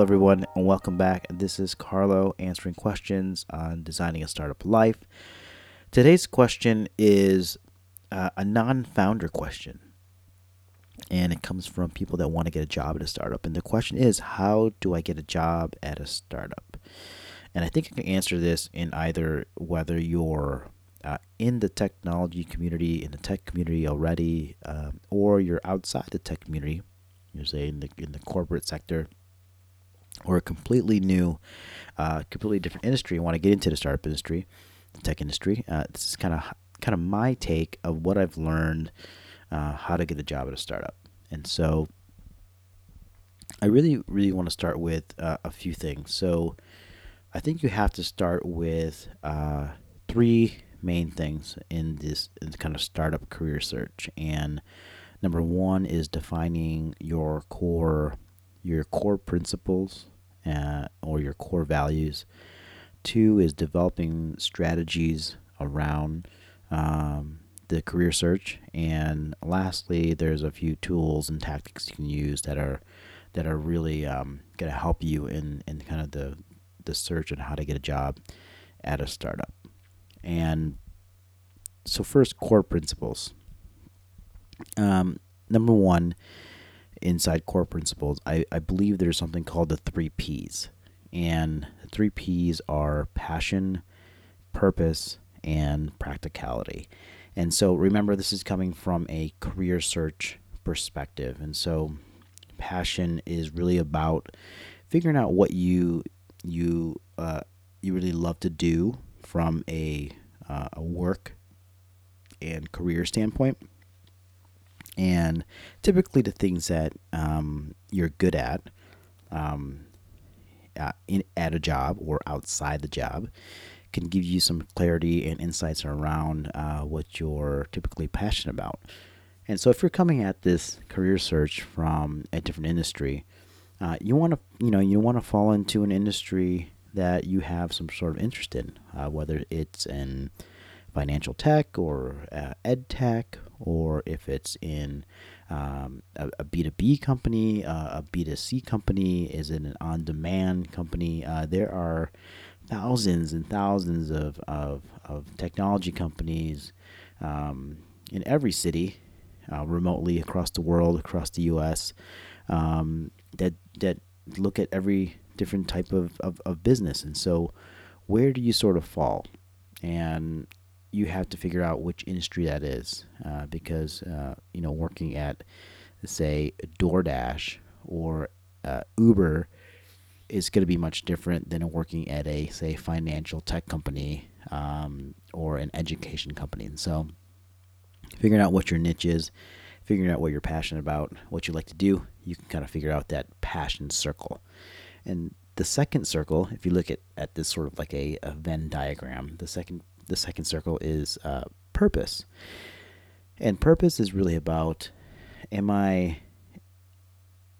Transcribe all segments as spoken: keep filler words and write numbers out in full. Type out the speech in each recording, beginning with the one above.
Hello everyone and welcome back. This is Carlo answering questions on designing a startup life. Today's question is uh, a non-founder question, and it comes from people that want to get a job at a startup. And the question is, how do I get a job at a startup? And I think I can answer this in either whether you're uh, in the technology community, in the tech community already, um, or you're outside the tech community, you're saying in the, in the corporate sector, or a completely new, uh, completely different industry. You want to get into the startup industry, the tech industry. Uh, this is kind of kind of my take of what I've learned, uh, how to get a job at a startup. And so I really, really want to start with uh, a few things. So I think you have to start with uh, three main things in this, in this kind of startup career search. And number one is defining your core your core principles uh, or your core values. Two is developing strategies around um, the career search. And lastly, there's a few tools and tactics you can use that are that are really um, going to help you in, in kind of the, the search and how to get a job at a startup. And so first, core principles. Um, number one, inside core principles, I, I believe there's something called the three P's. And the three P's are passion, purpose, and practicality. And so remember, this is coming from a career search perspective. And so passion is really about figuring out what you you uh, you really love to do from a, uh, a work and career standpoint. And typically the things that um, you're good at um, uh, in, at a job or outside the job can give you some clarity and insights around uh, what you're typically passionate about. And so if you're coming at this career search from a different industry, uh, you want to, you know, you want to fall into an industry that you have some sort of interest in, uh, whether it's in financial tech or uh, ed tech, or if it's in um, a, a B two B company, uh, a B two C company, is it an on-demand company? Uh, there are thousands and thousands of, of, of technology companies um, in every city, uh, remotely across the world, across the U S, um, that that look at every different type of, of, of business. And so where do you sort of fall? And you have to figure out which industry that is, uh, because, uh, you know, working at, say, DoorDash or uh, Uber is going to be much different than working at a, say, financial tech company um, or an education company. And so figuring out what your niche is, figuring out what you're passionate about, what you like to do, you can kind of figure out that passion circle. And the second circle, if you look at, at this sort of like a, a Venn diagram, the second The second circle is uh, purpose. And purpose is really about, am I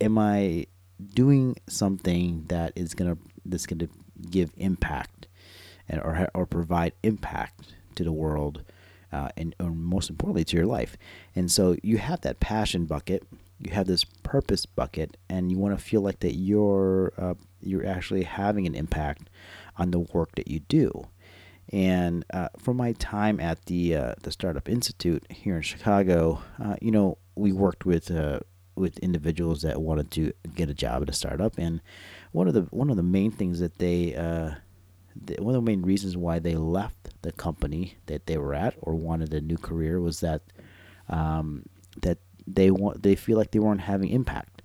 am I doing something that is gonna that's gonna give impact and or or provide impact to the world, uh, and or most importantly to your life. And so you have that passion bucket, you have this purpose bucket, and you want to feel like that you're uh, you're actually having an impact on the work that you do. And uh, from my time at the uh, the Startup Institute here in Chicago, uh, you know, we worked with uh, with individuals that wanted to get a job at a startup, and one of the one of the main things that they uh, the, one of the main reasons why they left the company that they were at or wanted a new career was that um, that they want they feel like they weren't having impact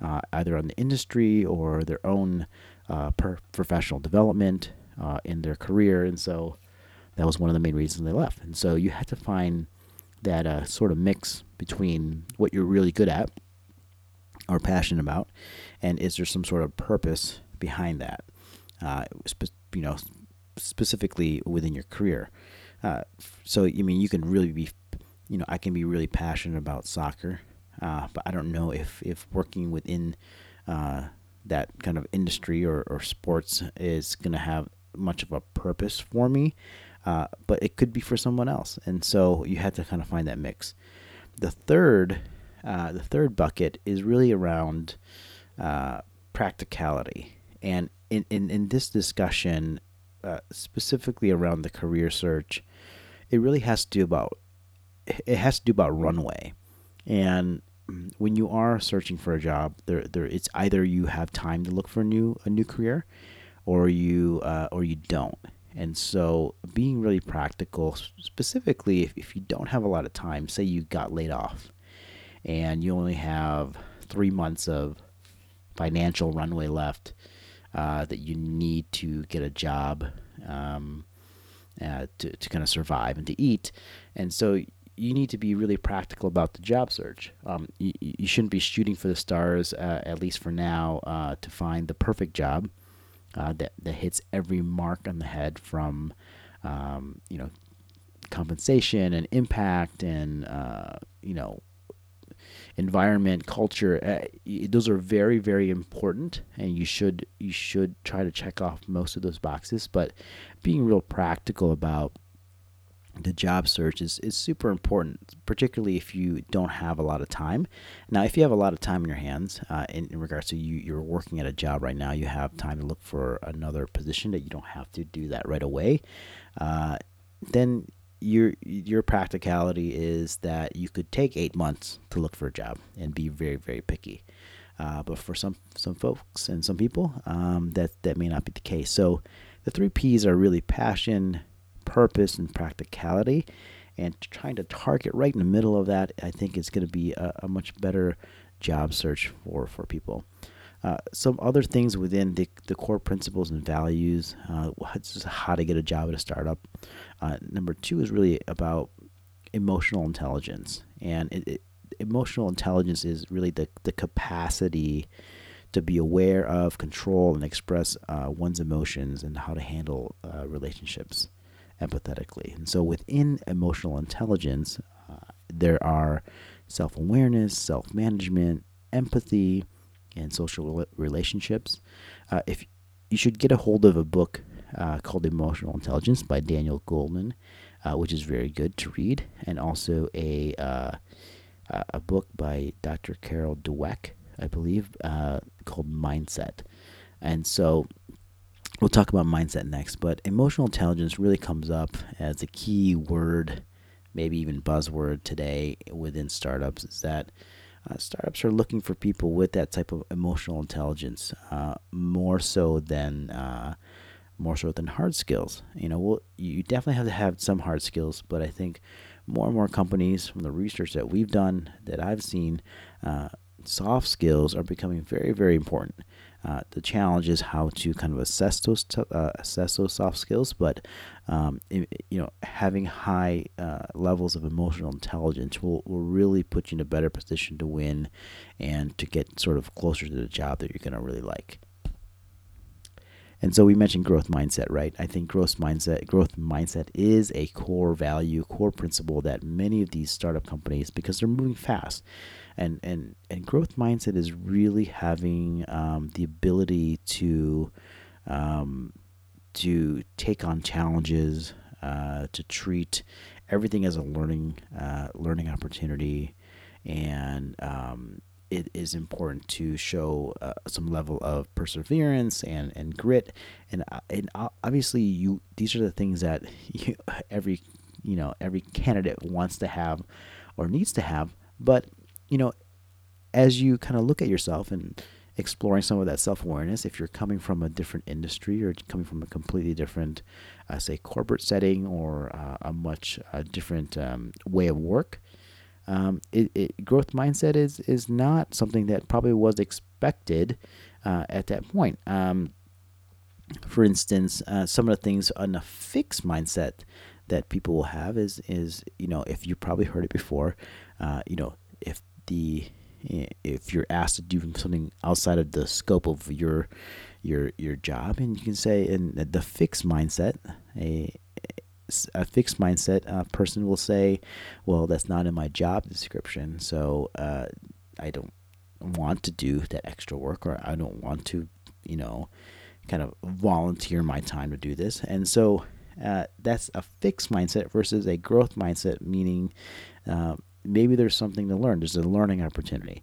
uh, either on the industry or their own uh, per- professional development. Uh, in their career, and so that was one of the main reasons they left. And so you have to find that uh, sort of mix between what you're really good at or passionate about, and is there some sort of purpose behind that, uh, spe- you know, specifically within your career. Uh, so, I mean, you can really be, you know, I can be really passionate about soccer, uh, but I don't know if, if working within uh, that kind of industry or, or sports is going to have much of a purpose for me, uh, but it could be for someone else. And so you have to kind of find that mix. The third, uh, the third bucket is really around uh, practicality. And in, in, in this discussion, uh, specifically around the career search, it really has to do about, it has to do about runway. And when you are searching for a job, there, there, it's either you have time to look for a new, a new career, or you, uh, or you don't. And so being really practical, specifically if, if you don't have a lot of time, say you got laid off and you only have three months of financial runway left, uh, that you need to get a job um, uh, to, to kind of survive and to eat. And so you need to be really practical about the job search. Um, you, you shouldn't be shooting for the stars, uh, at least for now, uh, to find the perfect job. Uh, that that hits every mark on the head from, um, you know, compensation and impact and uh, you know, environment, culture. Uh, those are very, very important, and you should you should try to check off most of those boxes. But being real practical about the job search is, is super important, particularly if you don't have a lot of time. Now, if you have a lot of time in your hands, uh, in, in regards to you, you're working at a job right now, you have time to look for another position that you don't have to do that right away. Uh, then your, your practicality is that you could take eight months to look for a job and be very, very picky. Uh, but for some, some folks and some people, um, that, that may not be the case. So the three P's are really passion, purpose, and practicality, and trying to target right in the middle of that, I think is going to be a, a much better job search for, for people. Uh, some other things within the, the core principles and values, uh, it's just how to get a job at a startup. Uh, number two is really about emotional intelligence, and it, it, emotional intelligence is really the, the capacity to be aware of, control, and express uh, one's emotions and how to handle uh, relationships empathetically. And so within emotional intelligence, uh, there are self-awareness, self-management, empathy, and social relationships. Uh, if you should get a hold of a book uh, called Emotional Intelligence by Daniel Goleman, uh, which is very good to read, and also a uh, a book by Doctor Carol Dweck, I believe, uh, called Mindset. And so we'll talk about mindset next, but emotional intelligence really comes up as a key word, maybe even buzzword today within startups, is that uh, startups are looking for people with that type of emotional intelligence, uh, more so than uh, more so than hard skills. You know, well, you definitely have to have some hard skills, but I think more and more companies, from the research that we've done, that I've seen, uh, soft skills are becoming very, very important. Uh, the challenge is how to kind of assess those t- uh, assess those soft skills, but um, it, you know, having high uh, levels of emotional intelligence will, will really put you in a better position to win and to get sort of closer to the job that you're going to really like. And so we mentioned growth mindset, right? I think growth mindset, growth mindset is a core value, core principle that many of these startup companies, because they're moving fast, and and, and growth mindset is really having um, the ability to um, to take on challenges, uh, to treat everything as a learning uh, learning opportunity, and um, it is important to show uh, some level of perseverance and, and grit, and and obviously you these are the things that you, every you know every candidate wants to have or needs to have. But you know, as you kind of look at yourself and exploring some of that self-awareness, if you're coming from a different industry or coming from a completely different, uh, say, corporate setting or uh, a much uh, different um, way of work. Um, it, it, growth mindset is, is not something that probably was expected uh, at that point. Um, for instance, uh, some of the things on a fixed mindset that people will have is, is you know, if you probably heard it before, uh, you know, if the if you're asked to do something outside of the scope of your your your job, and you can say in the fixed mindset, a A fixed mindset uh, person will say, well, that's not in my job description, so uh, I don't want to do that extra work, or I don't want to, you know, kind of volunteer my time to do this. And so uh, that's a fixed mindset versus a growth mindset, meaning uh, maybe there's something to learn. There's a learning opportunity.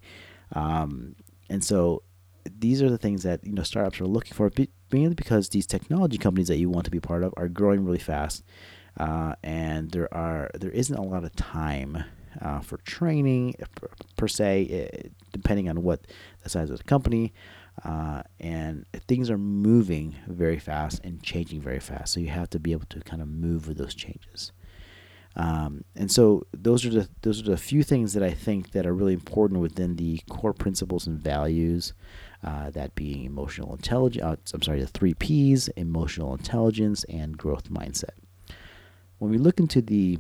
Um, and so these are the things that, you know, startups are looking for, mainly because these technology companies that you want to be part of are growing really fast, uh, and there are there isn't a lot of time uh, for training per, per se, it, depending on what the size of the company, uh, and things are moving very fast and changing very fast. So you have to be able to kind of move with those changes. Um, and so those are the those are the few things that I think that are really important within the core principles and values, uh, that being emotional intelligence. Uh, I'm sorry, the three P's: emotional intelligence and growth mindset. When we look into the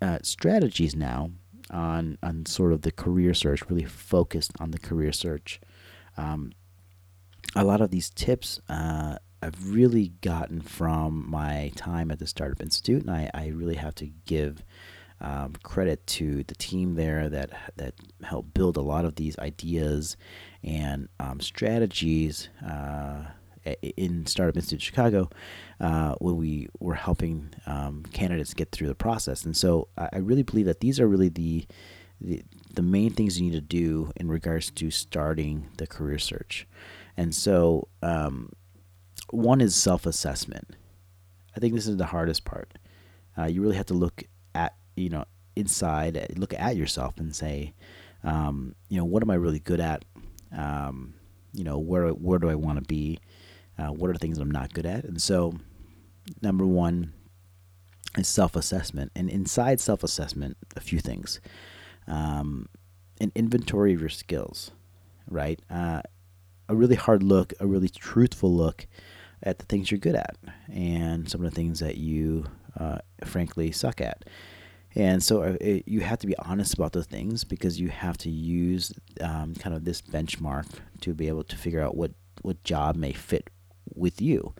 uh, strategies now on on sort of the career search, really focused on the career search, um, a lot of these tips, Uh, I've really gotten from my time at the Startup Institute, and I, I really have to give um, credit to the team there that that helped build a lot of these ideas and um, strategies uh, in Startup Institute Chicago uh, when we were helping um, candidates get through the process. And so I really believe that these are really the, the the main things you need to do in regards to starting the career search. And so um, one is self-assessment. I think this is the hardest part. Uh, you really have to look at, you know, inside, look at yourself and say, um, you know, what am I really good at? Um, you know, where where do I want to be? Uh, what are the things that I'm not good at? And so number one is self-assessment. And inside self-assessment, a few things. Um, an inventory of your skills, right? Uh, a really hard look, a really truthful look at the things you're good at and some of the things that you, uh, frankly, suck at. And so it, you have to be honest about those things, because you have to use um, kind of this benchmark to be able to figure out what, what job may fit with you.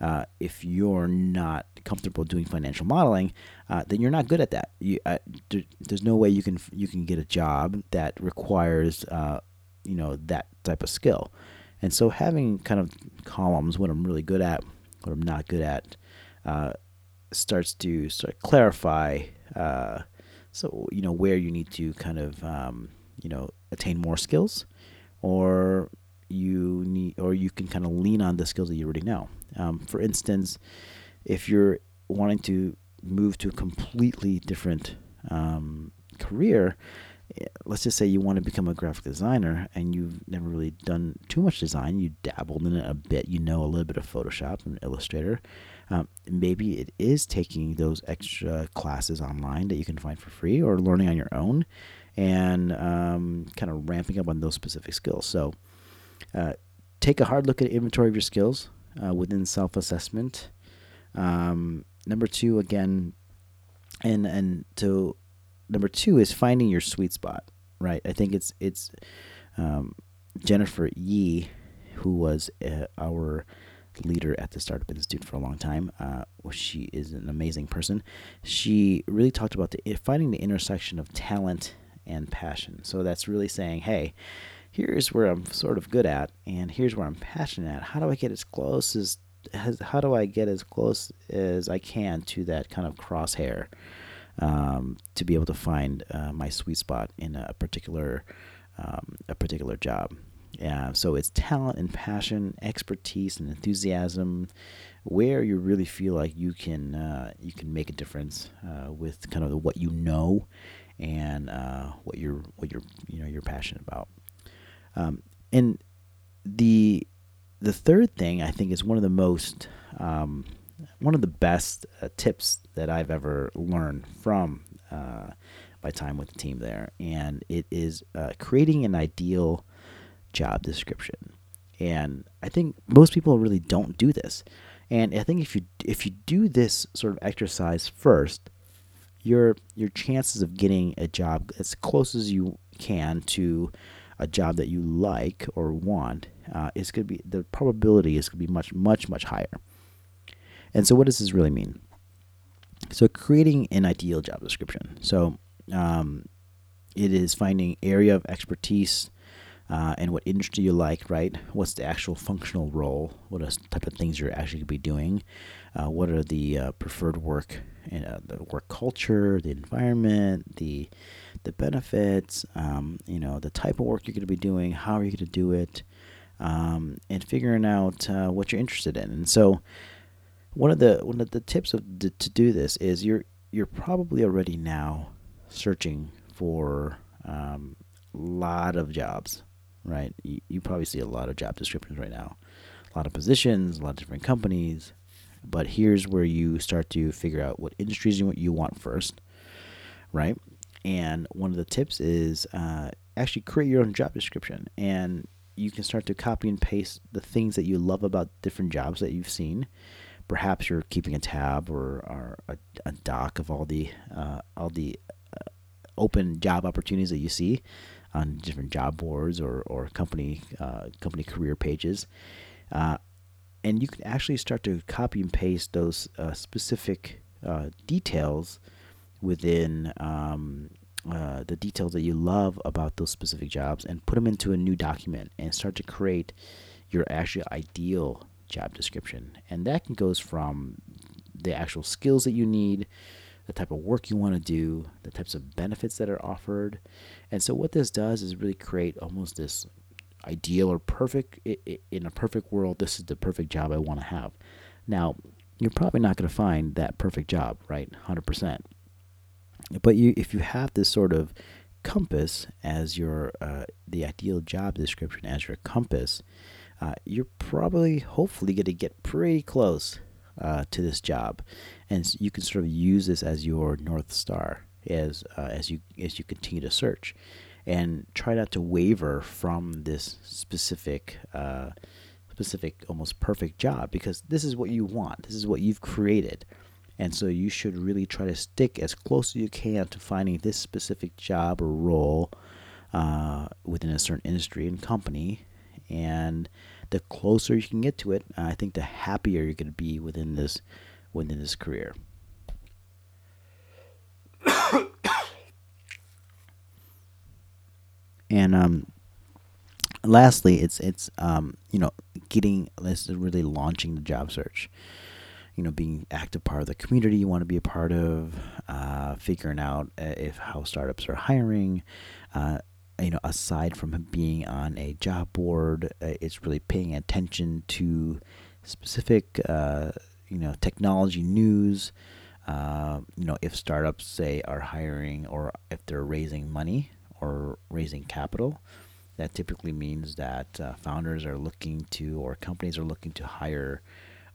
Uh, if you're not comfortable doing financial modeling, uh, then you're not good at that. You, uh, there, there's no way you can you can get a job that requires uh, you know, that type of skill. And so having kind of columns, what I'm really good at, what I'm not good at, uh, starts to sort of clarify, uh, so, you know, where you need to kind of, um, you know, attain more skills, or you need, or you can kind of lean on the skills that you already know. Um, for instance, if you're wanting to move to a completely different um, career, let's just say you want to become a graphic designer and you've never really done too much design. You dabbled in it a bit. You know a little bit of Photoshop and Illustrator. Um, maybe it is taking those extra classes online that you can find for free, or learning on your own, and um, kind of ramping up on those specific skills. So uh, take a hard look at inventory of your skills uh, within self-assessment. Um, number two, again, and, and to... Number two is finding your sweet spot, right? I think it's it's um, Jennifer Yee, who was uh, our leader at the Startup Institute for a long time. Uh, well, she is an amazing person. She really talked about the, finding the intersection of talent and passion. So that's really saying, hey, here's where I'm sort of good at, and here's where I'm passionate at. How do I get as close as how do I get as close as I can to that kind of crosshair? Um, to be able to find uh, my sweet spot in a particular um, a particular job. Yeah, so it's talent and passion, expertise and enthusiasm, where you really feel like you can uh, you can make a difference uh, with kind of what you know and uh, what you're what you're you know you're passionate about. Um, and the the third thing, I think, is one of the most um, one of the best uh, tips that I've ever learned from uh, my time with the team there. And it is uh, creating an ideal job description. And I think most people really don't do this. And I think if you if you do this sort of exercise first, your your chances of getting a job as close as you can to a job that you like or want uh, is going to be the probability is going to be much much much higher. And so what does this really mean? So creating an ideal job description. So um, it is finding area of expertise uh, and what industry you like, right? What's the actual functional role? What are type of things you're actually going to be doing? Uh, what are the uh, preferred work, and uh, the work culture, the environment, the the benefits, um, you know, the type of work you're going to be doing, how are you going to do it? um, and figuring out uh, what you're interested in. And so one of the one of the tips of to, to do this is you're you're probably already now searching for um, a lot of jobs, right? You, you probably see a lot of job descriptions right now, a lot of positions, a lot of different companies. But here's where you start to figure out what industries you want, you want first, right? And one of the tips is uh, actually create your own job description, and you can start to copy and paste the things that you love about different jobs that you've seen. Perhaps you're keeping a tab or, or a, a doc of all the uh, all the uh, open job opportunities that you see on different job boards or or company uh, company career pages. Uh, And you can actually start to copy and paste those uh, specific uh, details within um, uh, the details that you love about those specific jobs, and put them into a new document and start to create your actual ideal job description. And that can goes from the actual skills that you need, the type of work you want to do, the types of benefits that are offered. And so what this does is really create almost this ideal or perfect, in a perfect world, this is the perfect job I want to have. Now, you're probably not going to find that perfect job, right? one hundred percent. But you, if you have this sort of compass as your, uh, the ideal job description as your compass, uh, you're probably, hopefully, going to get pretty close uh, to this job. And you can sort of use this as your North Star as uh, as you as you continue to search. And try not to waver from this specific, uh, specific, almost perfect job, because this is what you want. This is what you've created. And so you should really try to stick as close as you can to finding this specific job or role uh, within a certain industry and company. And the closer you can get to it, I think the happier you're going to be within this, within this career. And um, lastly, it's it's um, you know getting this is really launching the job search, you know, being active part of the community you want to be a part of, uh, figuring out if how startups are hiring, uh, you know, aside from being on a job board, it's really paying attention to specific uh, you know technology news. Uh, you know, if startups say are hiring or if they're raising money. Or raising capital, that typically means that uh, founders are looking to, or companies are looking to hire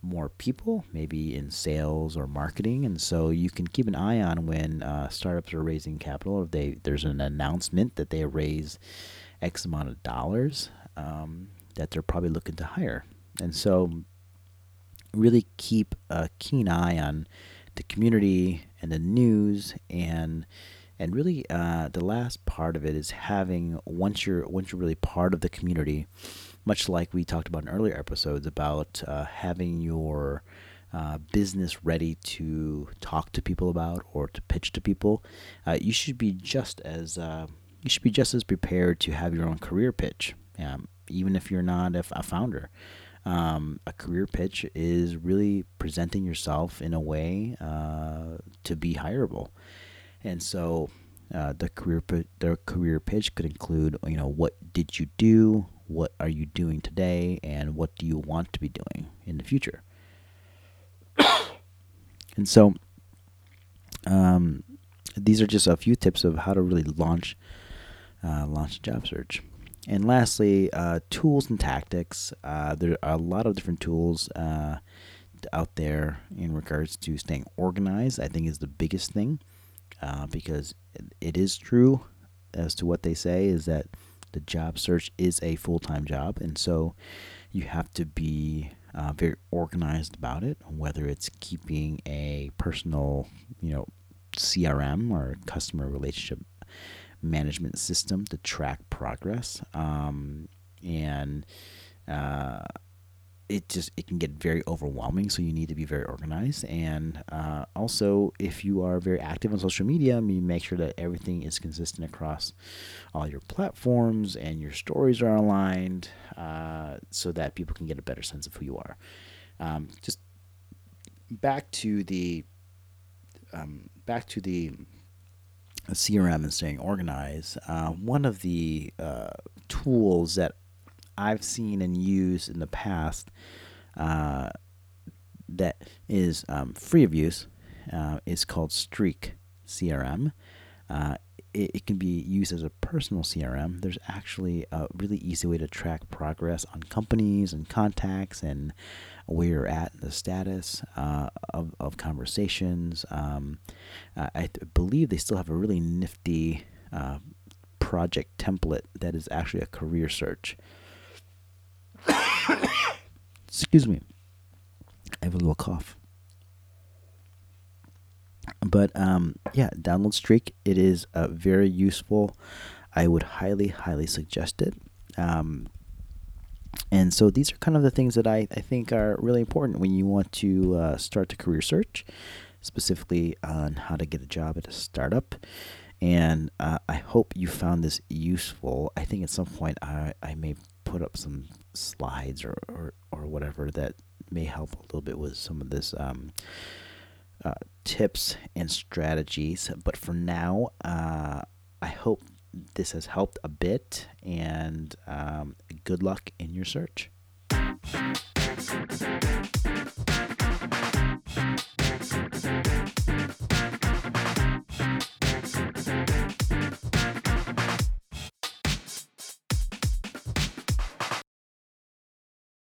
more people, maybe in sales or marketing. And so you can keep an eye on when uh, startups are raising capital, or if they there's an announcement that they raise X amount of dollars um, that they're probably looking to hire. And so really keep a keen eye on the community and the news. And And really, uh, the last part of it is having, once you're once you're really part of the community, much like we talked about in earlier episodes about uh, having your uh, business ready to talk to people about or to pitch to people, uh, you should be just as uh, you should be just as prepared to have your own career pitch, um, even if you're not a, a founder. Um, a career pitch is really presenting yourself in a way uh, to be hireable. And so, uh, the career their career pitch could include, you know, what did you do, what are you doing today, and what do you want to be doing in the future. And so, um, these are just a few tips of how to really launch, uh, launch a job search. And lastly, uh, tools and tactics. Uh, there are a lot of different tools uh, out there in regards to staying organized. I think is the biggest thing. Uh, because it is true as to what they say is that the job search is a full-time job. And so you have to be uh, very organized about it, whether it's keeping a personal, you know, C R M or customer relationship management system to track progress. Um, and uh, it just, it can get very overwhelming. So you need to be very organized. And uh, also, if you are very active on social media, I mean, make sure that everything is consistent across all your platforms and your stories are aligned uh, so that people can get a better sense of who you are. Um, just back to the, um, back to the C R M and staying organized. Uh, one of the uh, tools that I've seen and used in the past uh, that is um, free of use uh, is called Streak C R M. Uh, it, it can be used as a personal C R M. There's actually a really easy way to track progress on companies and contacts and where you're at, the status uh, of, of conversations. Um, uh, I th- believe they still have a really nifty uh, project template that is actually a career search. Excuse me. I have a little cough. But um, yeah, download Streak. It is uh, very useful. I would highly, highly suggest it. Um, and so these are kind of the things that I, I think are really important when you want to uh, start a career search, specifically on how to get a job at a startup. And uh, I hope you found this useful. I think at some point I, I may put up some slides or, or, or whatever that may help a little bit with some of this um, uh, tips and strategies. But for now, uh, I hope this has helped a bit, and um, good luck in your search.